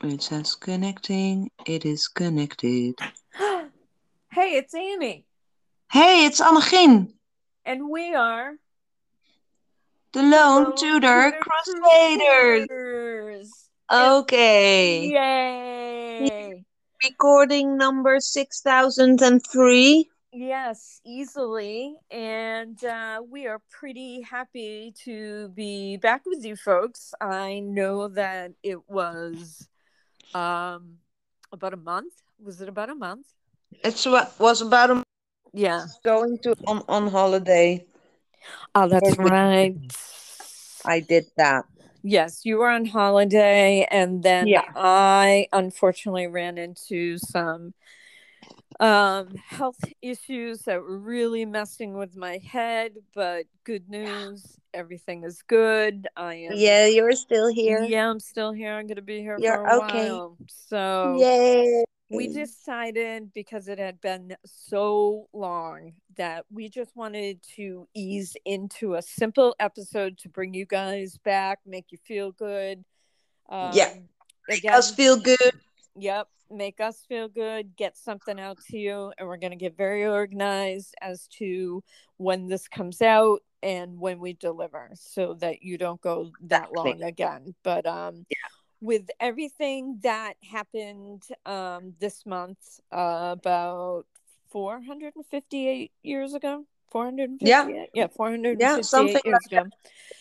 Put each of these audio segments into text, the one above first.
Where it says connecting, it is connected. Hey, it's Annie. Hey, it's Annegien. And we are the Lone Tudor Crusaders. Okay. Yay. Recording number 6003. Yes, easily. And we are pretty happy to be back with you folks. I know that it was about a month. Was it about a month? It was about a month. Yeah. Going to on holiday. Oh, that's right. I did that. Yes, you were on holiday. And then I unfortunately ran into some health issues that were really messing with my head, but good news, everything is good. Yeah, you're still here. Yeah, I'm still here. I'm gonna be here for a while. So yay. We decided, because it had been so long, that we just wanted to ease into a simple episode to bring you guys back, make you feel good. Make us feel good. Yep. Make us feel good, get something out to you, and we're going to get very organized as to when this comes out and when we deliver so that you don't go that long again. But with everything that happened this month, about 458 years ago, 458 years ago.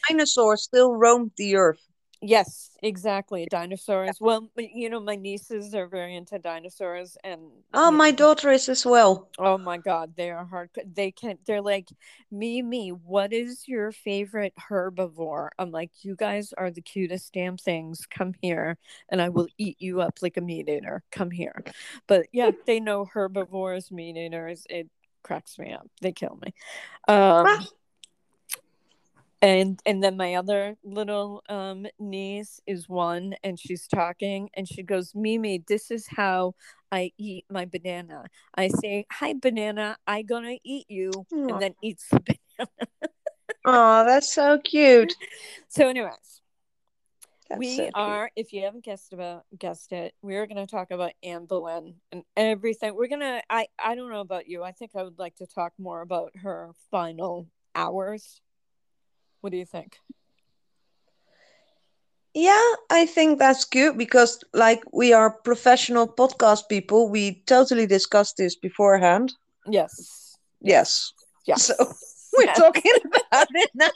Dinosaurs still roamed the earth. Yes, exactly. Dinosaurs. Well, you know, my nieces are very into dinosaurs, and my daughter is as well. Oh my God, they are hardcore. They're like, Mimi, what is your favorite herbivore? I'm like, you guys are the cutest damn things. Come here, and I will eat you up like a meat eater. Come here. But yeah, they know herbivores, meat eaters. It cracks me up. They kill me. And then my other little niece is one, and she's talking, and she goes, Mimi, this is how I eat my banana. I say, hi, banana, I gonna eat you, and then eats the banana. Oh, that's so cute. So anyways, if you haven't guessed it, we're going to talk about Anne Boleyn and everything. We're going to, I don't know about you, I think I would like to talk more about her final hours. What do you think? Yeah, I think that's good because, like, we are professional podcast people. We totally discussed this beforehand. Yes. So we're talking about it now.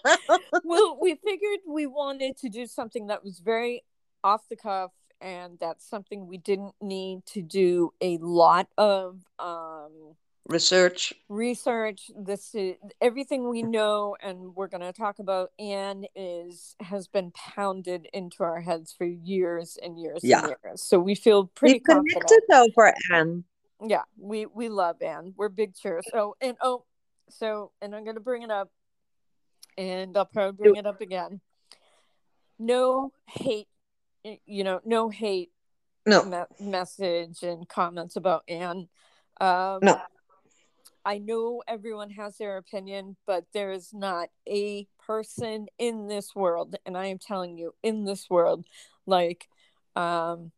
Well, we figured we wanted to do something that was very off the cuff, and that's something we didn't need to do a lot of research. This is everything we know, and we're going to talk about Anne has been pounded into our heads for years and years and years. So we feel pretty connected over Anne. Yeah, we love Anne. We're big cheers. So I'm going to bring it up, and I'll probably bring it up again. No hate, no hate, no message and comments about Anne. No. I know everyone has their opinion, but there is not a person in this world, and I am telling you, in this world, like, no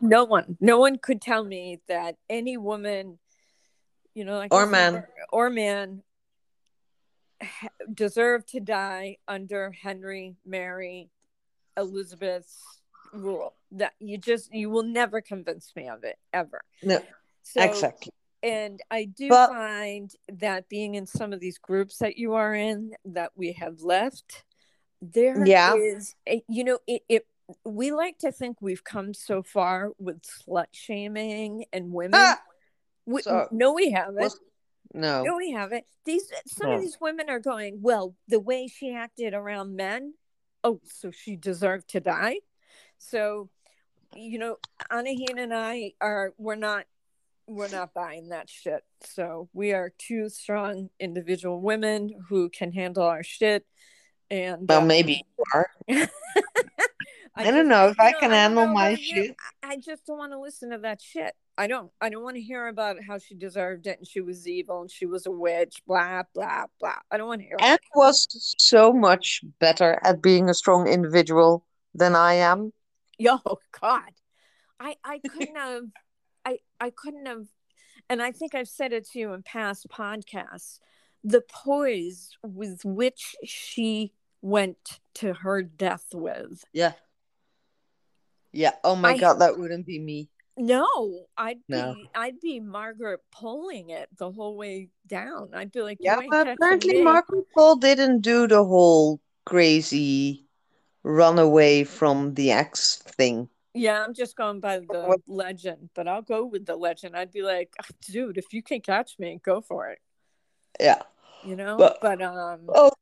one could tell me that any woman, or man deserved to die under Henry, Mary, Elizabeth's rule. That you will never convince me of it, ever. No. So, exactly. And I do find that being in some of these groups that you are in, that we have left, there is, we like to think we've come so far with slut shaming and women. We haven't. No, we haven't. Some of these women are going, well, the way she acted around men, so she deserved to die. So, Annegien and I we're not buying that shit. So we are two strong individual women who can handle our shit. And maybe you are. I don't know if I can handle my shit. I just don't want to listen to that shit. I don't want to hear about how she deserved it and she was evil and she was a witch, blah, blah, blah. I don't want to hear it. Anne was so much better at being a strong individual than I am. Oh God, I couldn't have, I couldn't have, and I think I've said it to you in past podcasts, the poise with which she went to her death with. Yeah. Yeah. Oh my God, that wouldn't be me. No, I'd be Margaret Poling it the whole way down. I'd be like, yeah, but apparently Margaret Pole didn't do the whole crazy run away from the axe thing. Yeah, I'm just going by the legend, but I'll go with the legend. I'd be like, oh, dude, if you can catch me, go for it. Yeah, you know. But oh,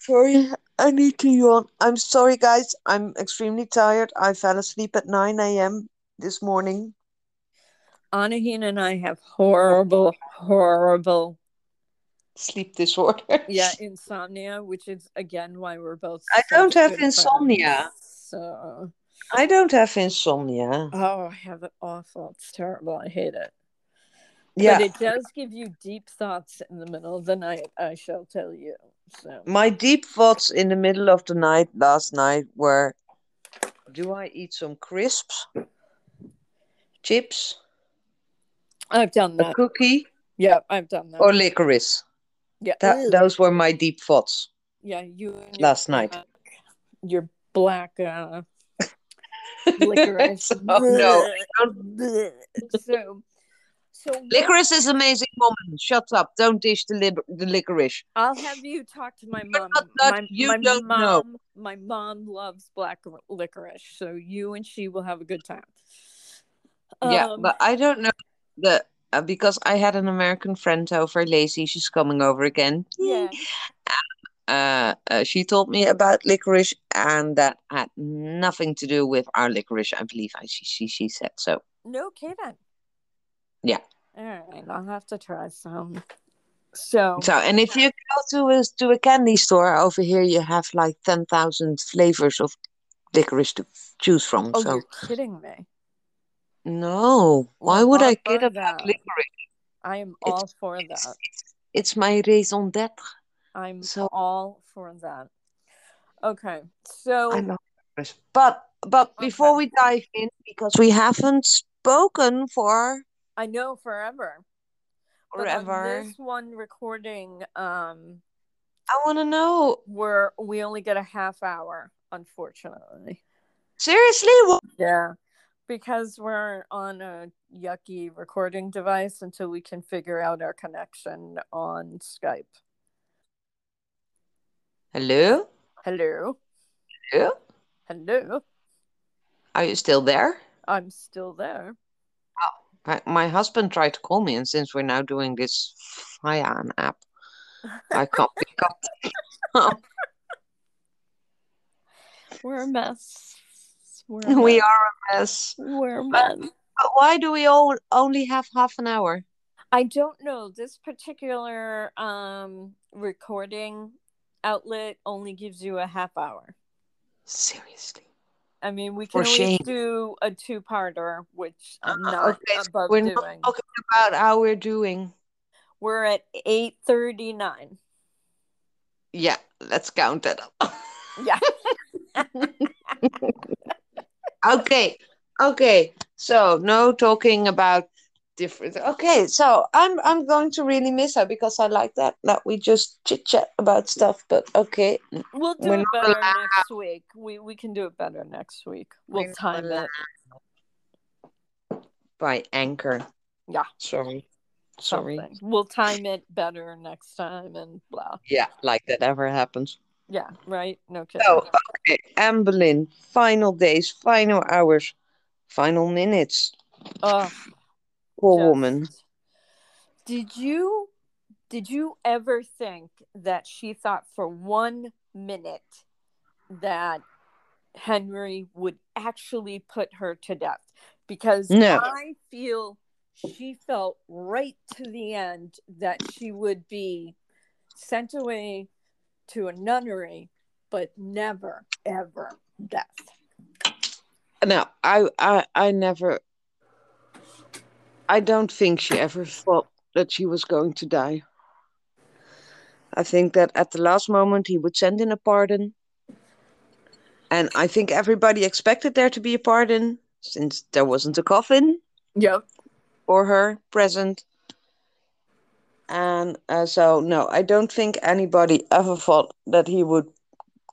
sorry, I need to yawn. I'm sorry, guys. I'm extremely tired. I fell asleep at 9 a.m. this morning. Anaheen and I have horrible sleep disorder. Yeah, insomnia, which is again why we're both. I don't have insomnia. Oh, I have it awful. It's terrible. I hate it. Yeah. But it does give you deep thoughts in the middle of the night, I shall tell you. So my deep thoughts in the middle of the night last night were, do I eat some crisps? Chips? I've done that. A cookie? Yeah, I've done that. Or licorice? Yeah. Those were my deep thoughts. Yeah, you last night. Your black licorice. Oh, no. So licorice is amazing, Mom. Shut up. Don't dish the licorice. I'll have you talk to my mom. My mom loves black licorice, so you and she will have a good time. Yeah, but I don't know because I had an American friend over, Lacey. She's coming over again. Yeah. She told me about licorice, and that had nothing to do with our licorice, I believe. She said so. No kidding. Yeah. All right, I'll have to try some. So and if you go to a candy store over here, you have like 10,000 flavors of licorice to choose from. Oh, so you're kidding me? No, why would I kid about licorice? I am all for that. It's my raison d'être. I'm so all for that. Okay, so I love licorice, but okay. Before we dive in, because we haven't spoken for. I know forever. On this one recording, I want to know. We only get a half hour, unfortunately. Seriously? What? Yeah, because we're on a yucky recording device until we can figure out our connection on Skype. Hello? Hello? Hello? Hello? Are you still there? I'm still there. My husband tried to call me, and since we're now doing this via an app, I can't pick up. We're a mess. We are a mess. We're a mess. But why do we all only have half an hour? I don't know. This particular recording outlet only gives you a half hour. Seriously. I mean, we can always do a two-parter, which I'm not above doing. We're not talking about how we're doing. We're at 8:39. Yeah, let's count that up. Yeah. Okay. So, no talking about different. Okay, so I'm going to really miss her because I like that we just chit chat about stuff. But okay, we'll do it better next week. We can do it better next week. We'll time it by Anchor. Yeah, sorry. We'll time it better next time and blah. Yeah, like that ever happens. Yeah, right. No kidding. So, okay, Anne Boleyn. Final days. Final hours. Final minutes. Oh. Poor woman. Did you ever think that she thought for 1 minute that Henry would actually put her to death? Because no. I feel she felt right to the end that she would be sent away to a nunnery, but never, ever death. No, I never... I don't think she ever thought that she was going to die. I think that at the last moment he would send in a pardon And I think everybody expected there to be a pardon since there wasn't a coffin. Yep. Or her present. And so, no, I don't think anybody ever thought that he would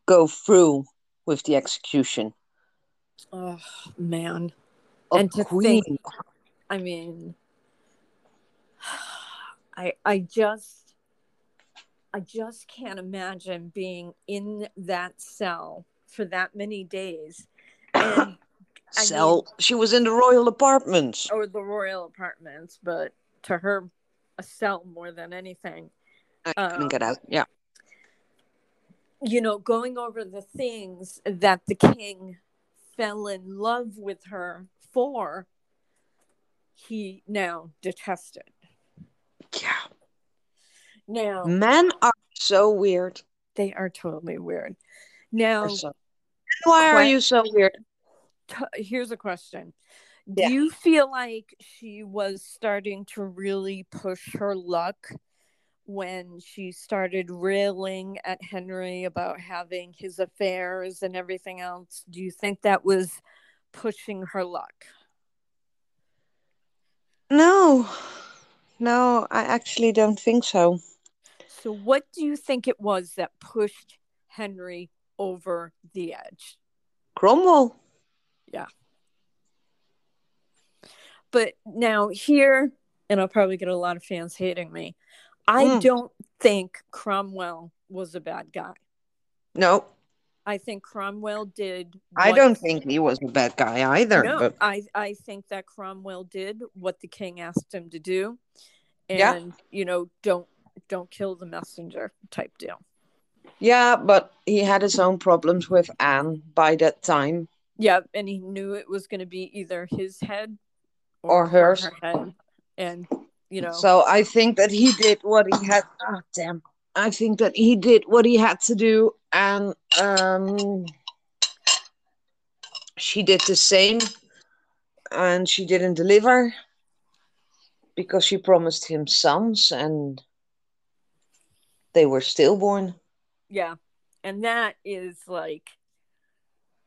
go through with the execution. Oh, man. And to think, I mean, I just can't imagine being in that cell for that many days. And cell? She was in the royal apartments. Or the royal apartments, but to her, a cell more than anything. I couldn't get out, yeah. You know, going over the things that the king fell in love with her for, he now detested. Yeah. Now, men are so weird. They are totally weird. Now, why are you so weird? Here's a question. Yeah. Do you feel like she was starting to really push her luck when she started railing at Henry about having his affairs and everything else? Do you think that was pushing her luck? No, I actually don't think so. So what do you think it was that pushed Henry over the edge? Cromwell. Yeah. But now here, and I'll probably get a lot of fans hating me, I don't think Cromwell was a bad guy. No. I think Cromwell did... I don't think he was a bad guy either. No, but... I think that Cromwell did what the king asked him to do. And, you know, don't kill the messenger type deal. Yeah, but he had his own problems with Anne by that time. Yeah, and he knew it was going to be either his head or hers. Her head. And, you know. So I think that he did what he had. Oh, damn. I think that he did what he had to do. And she did the same. And she didn't deliver. Because she promised him sons. And they were stillborn. Yeah. And that is like...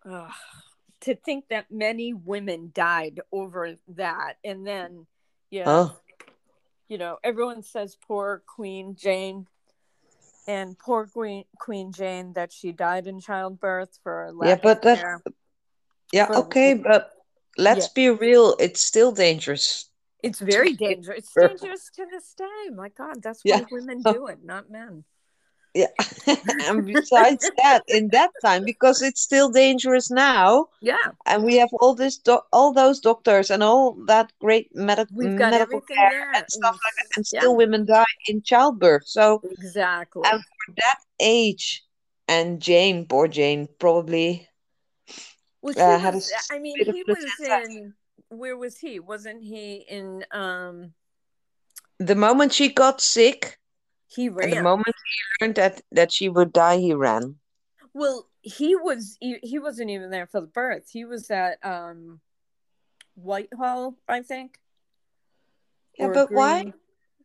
to think that many women died over that. And then, you know, everyone says poor Queen Jane. And poor Queen Jane, that she died in childbirth for lack of care. But let's be real. It's still dangerous. It's very dangerous. It's dangerous to this day. My God, that's why women do it, not men. Yeah, and besides that, in that time, because it's still dangerous now. Yeah, and we have all this, all those doctors, and all that great medical care and stuff like that, and still women die in childbirth. So exactly, and for that age, and Jane, poor Jane, probably. Well, he was in. Where was he? Wasn't he in? The moment she got sick. He ran. And the moment he learned that she would die, he ran. Well, he wasn't even there for the birth. He was at Whitehall, I think. Yeah, but Green.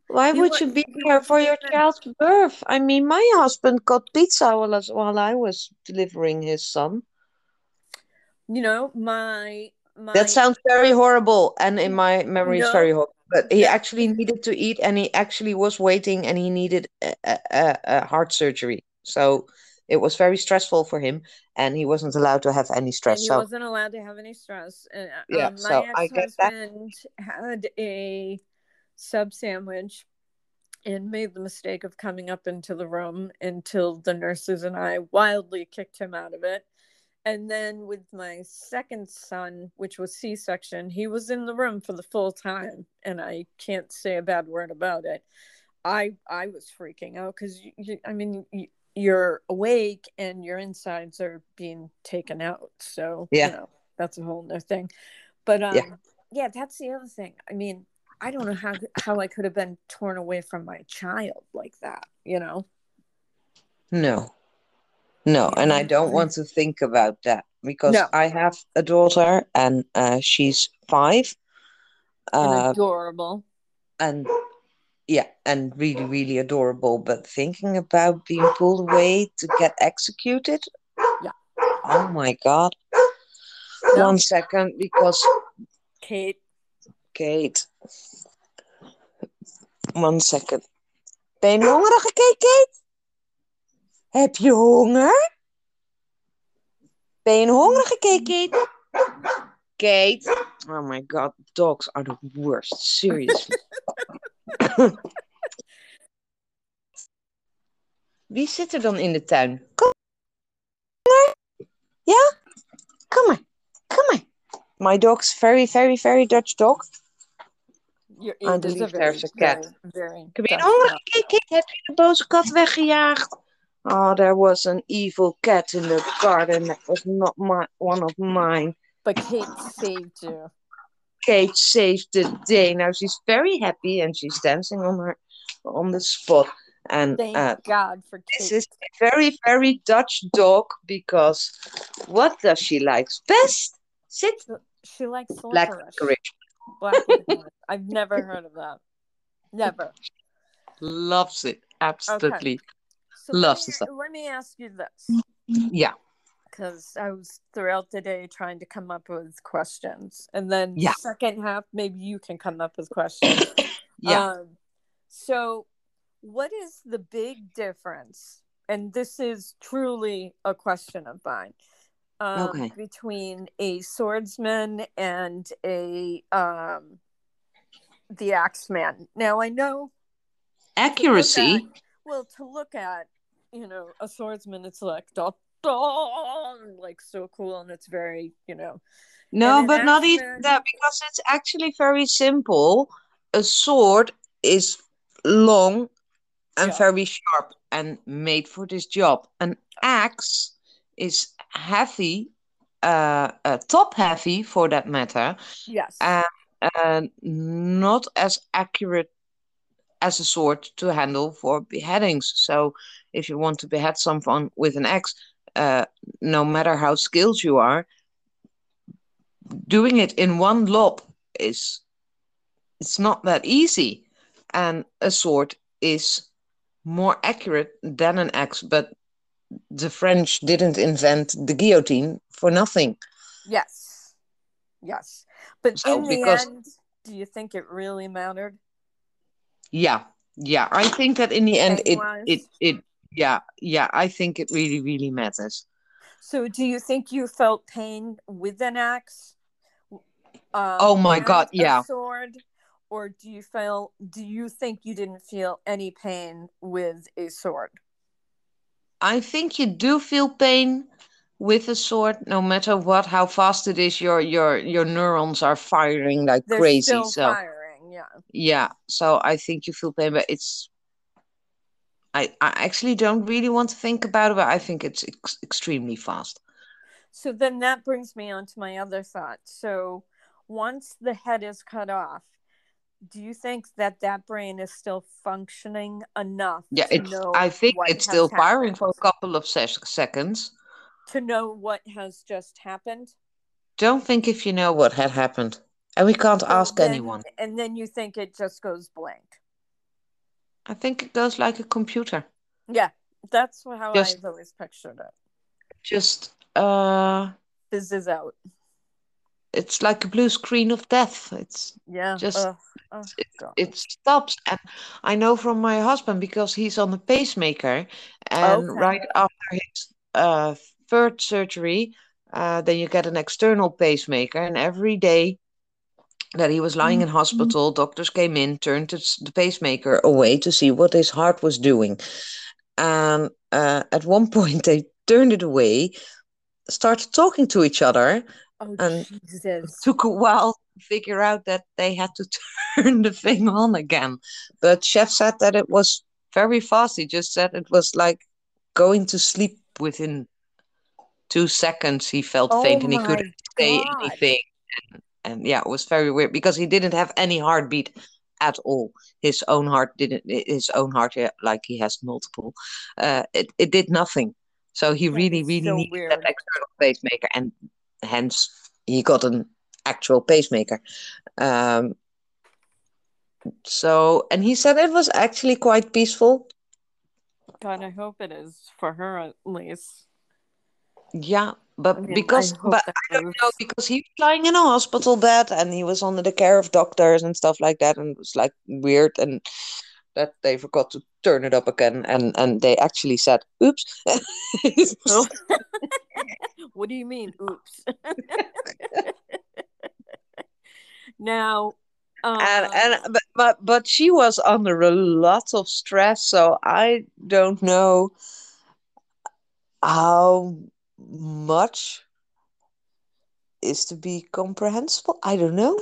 Why would you be there for your child's birth? I mean, my husband got pizza while I was delivering his son. You know, my... That sounds very horrible, and in my memory, it's very horrible. But he actually needed to eat, and he actually was waiting, and he needed a heart surgery. So it was very stressful for him, and he wasn't allowed to have any stress. My ex-husband had a sub sandwich and made the mistake of coming up into the room until the nurses and I wildly kicked him out of it. And then with my second son, which was C-section, he was in the room for the full time. And I can't say a bad word about it. I was freaking out because, you're awake and your insides are being taken out. So, you know, that's a whole other thing. But, that's the other thing. I mean, I don't know how I could have been torn away from my child like that, you know? No. No, and I don't want to think about that because I have a daughter and she's 5. And adorable. And really, really adorable. But thinking about being pulled away to get executed, Oh my God. No. 1 second, because... Kate. 1 second. Ben je nu hongerig, Kate? Heb je honger? Ben je een hongerige, Kate? Kate? Oh my God, dogs are the worst. Seriously. Wie zit dan in de tuin? Kom maar. Ja? Kom maar. Kom maar. My dog's very, very, very Dutch dog. I believe there's a cat. Kom je een hongerige, Kate? Heb je de boze kat weggejaagd? Oh, there was an evil cat in the garden that was not one of mine. But Kate saved you. Kate saved the day. Now she's very happy and she's dancing on the spot. And thank God for Kate. This is a very, very Dutch dog, because what does she likes best? Sit. She likes black licorice. I've never heard of that. Never. Loves it. Absolutely. Okay. So let me ask you this. Yeah. Because I was throughout the day trying to come up with questions. And then the second half, maybe you can come up with questions. Yeah. So what is the big difference? And this is truly a question of mine. Between a swordsman and the axeman. Now, I know... Accuracy... to look at, a swordsman, it's like, da, da, like so cool, and it's very, No, but not even that, because it's actually very simple. A sword is long and very sharp and made for this job. An axe is heavy, top heavy for that matter. Yes. And not as accurate as a sword to handle for beheadings. So if you want to behead someone with an axe, no matter how skilled you are, doing it in one lob it's not that easy. And a sword is more accurate than an axe, but the French didn't invent the guillotine for nothing. Yes. Yes. But so in the end, do you think it really mattered? Yeah. I think that in the end, I think it really, really matters. So, do you think you felt pain with an axe? Oh my God! Yeah. Sword, or do you think you didn't feel any pain with a sword? I think you do feel pain with a sword, no matter what, how fast it is. Your neurons are firing like crazy. They're still firing. Yeah, so I think you feel pain, but I actually don't really want to think about it, but I think it's extremely fast. So then that brings me on to my other thought. So once the head is cut off, do you think that brain is still functioning enough? Yeah, I think it's still firing for a couple of seconds. To know what has just happened? Don't think if you know what had happened. And we can't ask anyone. And then you think it just goes blank. I think it goes like a computer. Yeah, that's how I've always pictured it. Just... this is out. It's like a blue screen of death. It stops. And I know from my husband, because he's on the pacemaker. And right after his third surgery, then you get an external pacemaker. And every day that he was lying in hospital, doctors came in, turned the pacemaker away to see what his heart was doing. And at one point, they turned it away, started talking to each other, and it took a while to figure out that they had to turn the thing on again. But Chef said that it was very fast. He just said it was like going to sleep within 2 seconds. He felt faint and he couldn't say anything. And yeah, it was very weird, because he didn't have any heartbeat at all. His own heart, like he has multiple. It did nothing. So he really, really needed that external pacemaker, and hence he got an actual pacemaker. And he said it was actually quite peaceful. God, I hope it is for her at least. Yeah, But I don't know, because he was lying in a hospital bed and he was under the care of doctors and stuff like that, and it was like weird, and that they forgot to turn it up again, and they actually said, "Oops." What do you mean, oops? Now, but she was under a lot of stress, so I don't know how much is to be comprehensible. I don't know.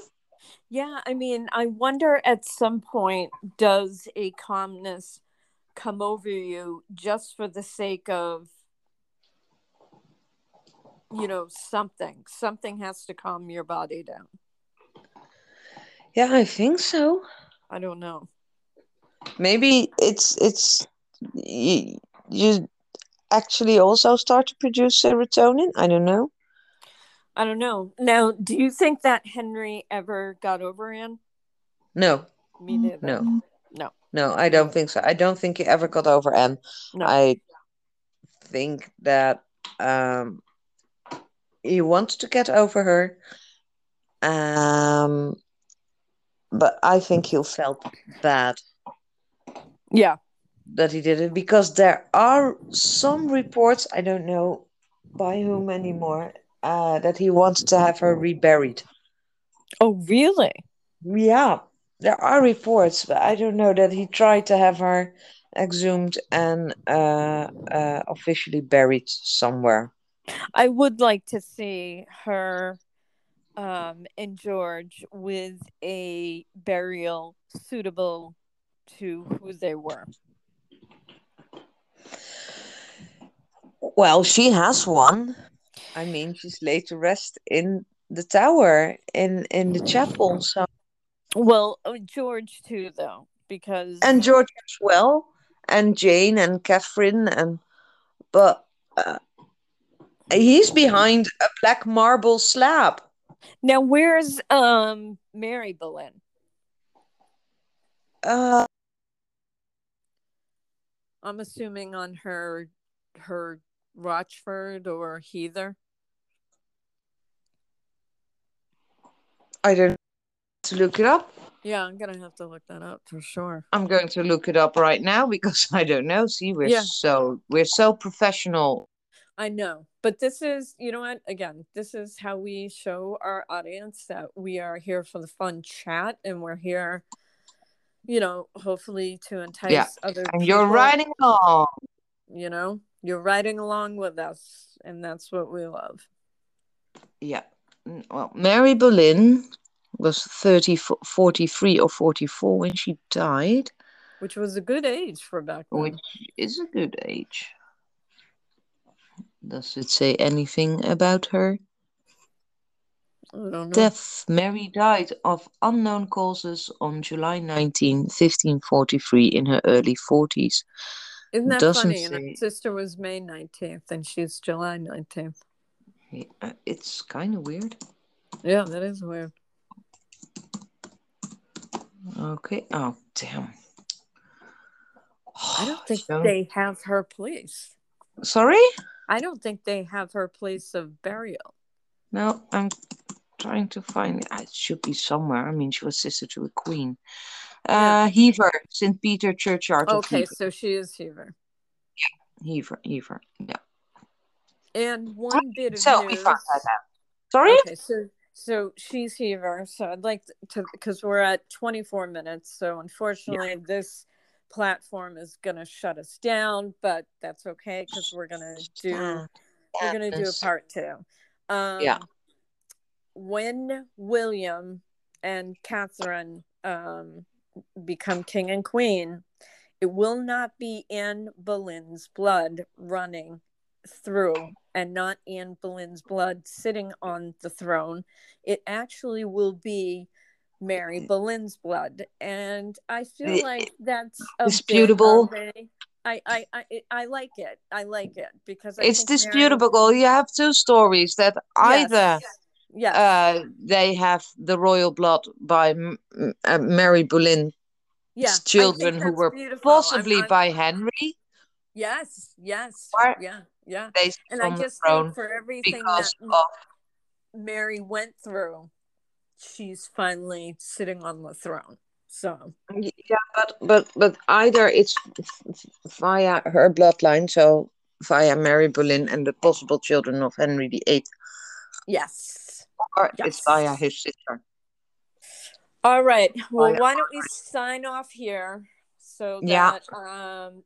Yeah, I mean, I wonder at some point, does a calmness come over you just for the sake of, you know, something? Something has to calm your body down. Yeah, I think so. I don't know. Maybe you actually also start to produce serotonin. I don't know. I don't know. Now, do you think that Henry ever got over Anne? No. Me neither. No. No, I don't think so. I don't think he ever got over Anne. No. I think that he wanted to get over her. But I think he felt bad. Yeah. That he did it, because there are some reports, I don't know by whom anymore, that he wanted to have her reburied. Oh, really? Yeah, there are reports, but I don't know, that he tried to have her exhumed and officially buried somewhere. I would like to see her and George with a burial suitable to who they were. Well, she has one. I mean, she's laid to rest in the tower, in the chapel. So, well, George too, though, because and George as well, and Jane and Catherine, but he's behind a black marble slab. Now, where's Mary Boleyn? I'm assuming on her Rochford or Hever. I don't have to look it up. Yeah, I'm going to have to look that up for sure. I'm going to look it up right now, because I don't know. See, we're so professional. I know. But this is, you know what, again, this is how we show our audience that we are here for the fun chat, and we're here, you know, hopefully to entice other people. And you're riding along. You know, you're riding along with us, and that's what we love. Yeah. Well, Mary Boleyn was 43 or 44 when she died. Which was a good age for back then. Which is a good age. Does it say anything about her? I don't know. Death. Mary died of unknown causes on July 19, 1543, in her early 40s. Isn't that funny? And her sister was May 19th, and she's July 19th. Yeah, it's kind of weird. Yeah, that is weird. Okay. Oh, damn. I don't think they have her place. Sorry? I don't think they have her place of burial. No, I'm trying to find it. It should be somewhere. I mean, she was sister to a queen. Hever, St. Peter Churchyard. Okay, so she is Hever. Yeah, Hever. Yeah. And one bit of news. So we found that out. Sorry? Okay, so she's Hever. So I'd like to, because we're at 24 minutes. So unfortunately, this platform is going to shut us down, but that's okay, because we're going to do a part two. When William and Catherine become king and queen, it will not be Anne Boleyn's blood running through, and not Anne Boleyn's blood sitting on the throne. It actually will be Mary Boleyn's blood, and I feel like that's disputable. I like it. I like it, because it's disputable. You have two stories that either they have the royal blood by Mary Boleyn's children, who were possibly by Henry. Yes. Or, Yeah. And I just think for everything that Mary went through, she's finally sitting on the throne. So yeah, but either it's via her bloodline, so via Mary Boleyn and the possible children of Henry VIII. Yes. Or it's via his sister. All right. Well, why don't we sign off here? So that,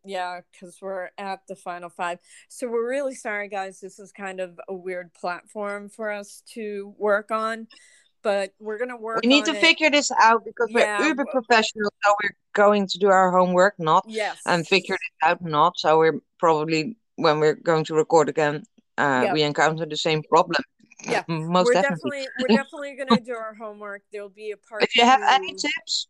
because we're at the final five. So we're really sorry, guys. This is kind of a weird platform for us to work on, but we're going to work on it. We need to figure this out because we're uber professionals, so we're going to do our homework, and figure it out, so we're probably, when we're going to record again, we encounter the same problem. Yeah, we're definitely going to do our homework. There'll be a part. If you have any tips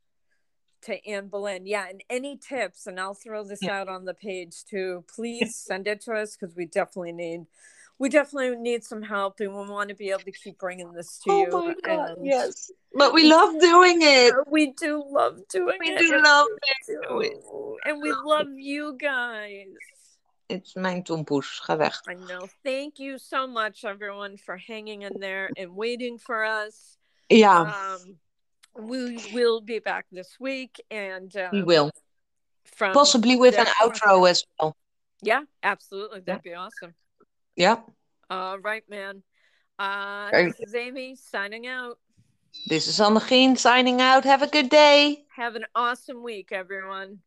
to Anne Boleyn, and any tips, and I'll throw this out on the page too. Please send it to us because we definitely need some help, and we want to be able to keep bringing this to you. Oh my God, yes, but we love doing it. We do love doing it. We do love it, and we love you guys. It's mijn tompoes. Ga weg. I know. Thank you so much, everyone, for hanging in there and waiting for us. Yeah. We will be back this week. And we will. Possibly with an outro as well. Yeah, absolutely. That'd be awesome. Yeah. All right, man. This is Amy signing out. This is Annegien signing out. Have a good day. Have an awesome week, everyone.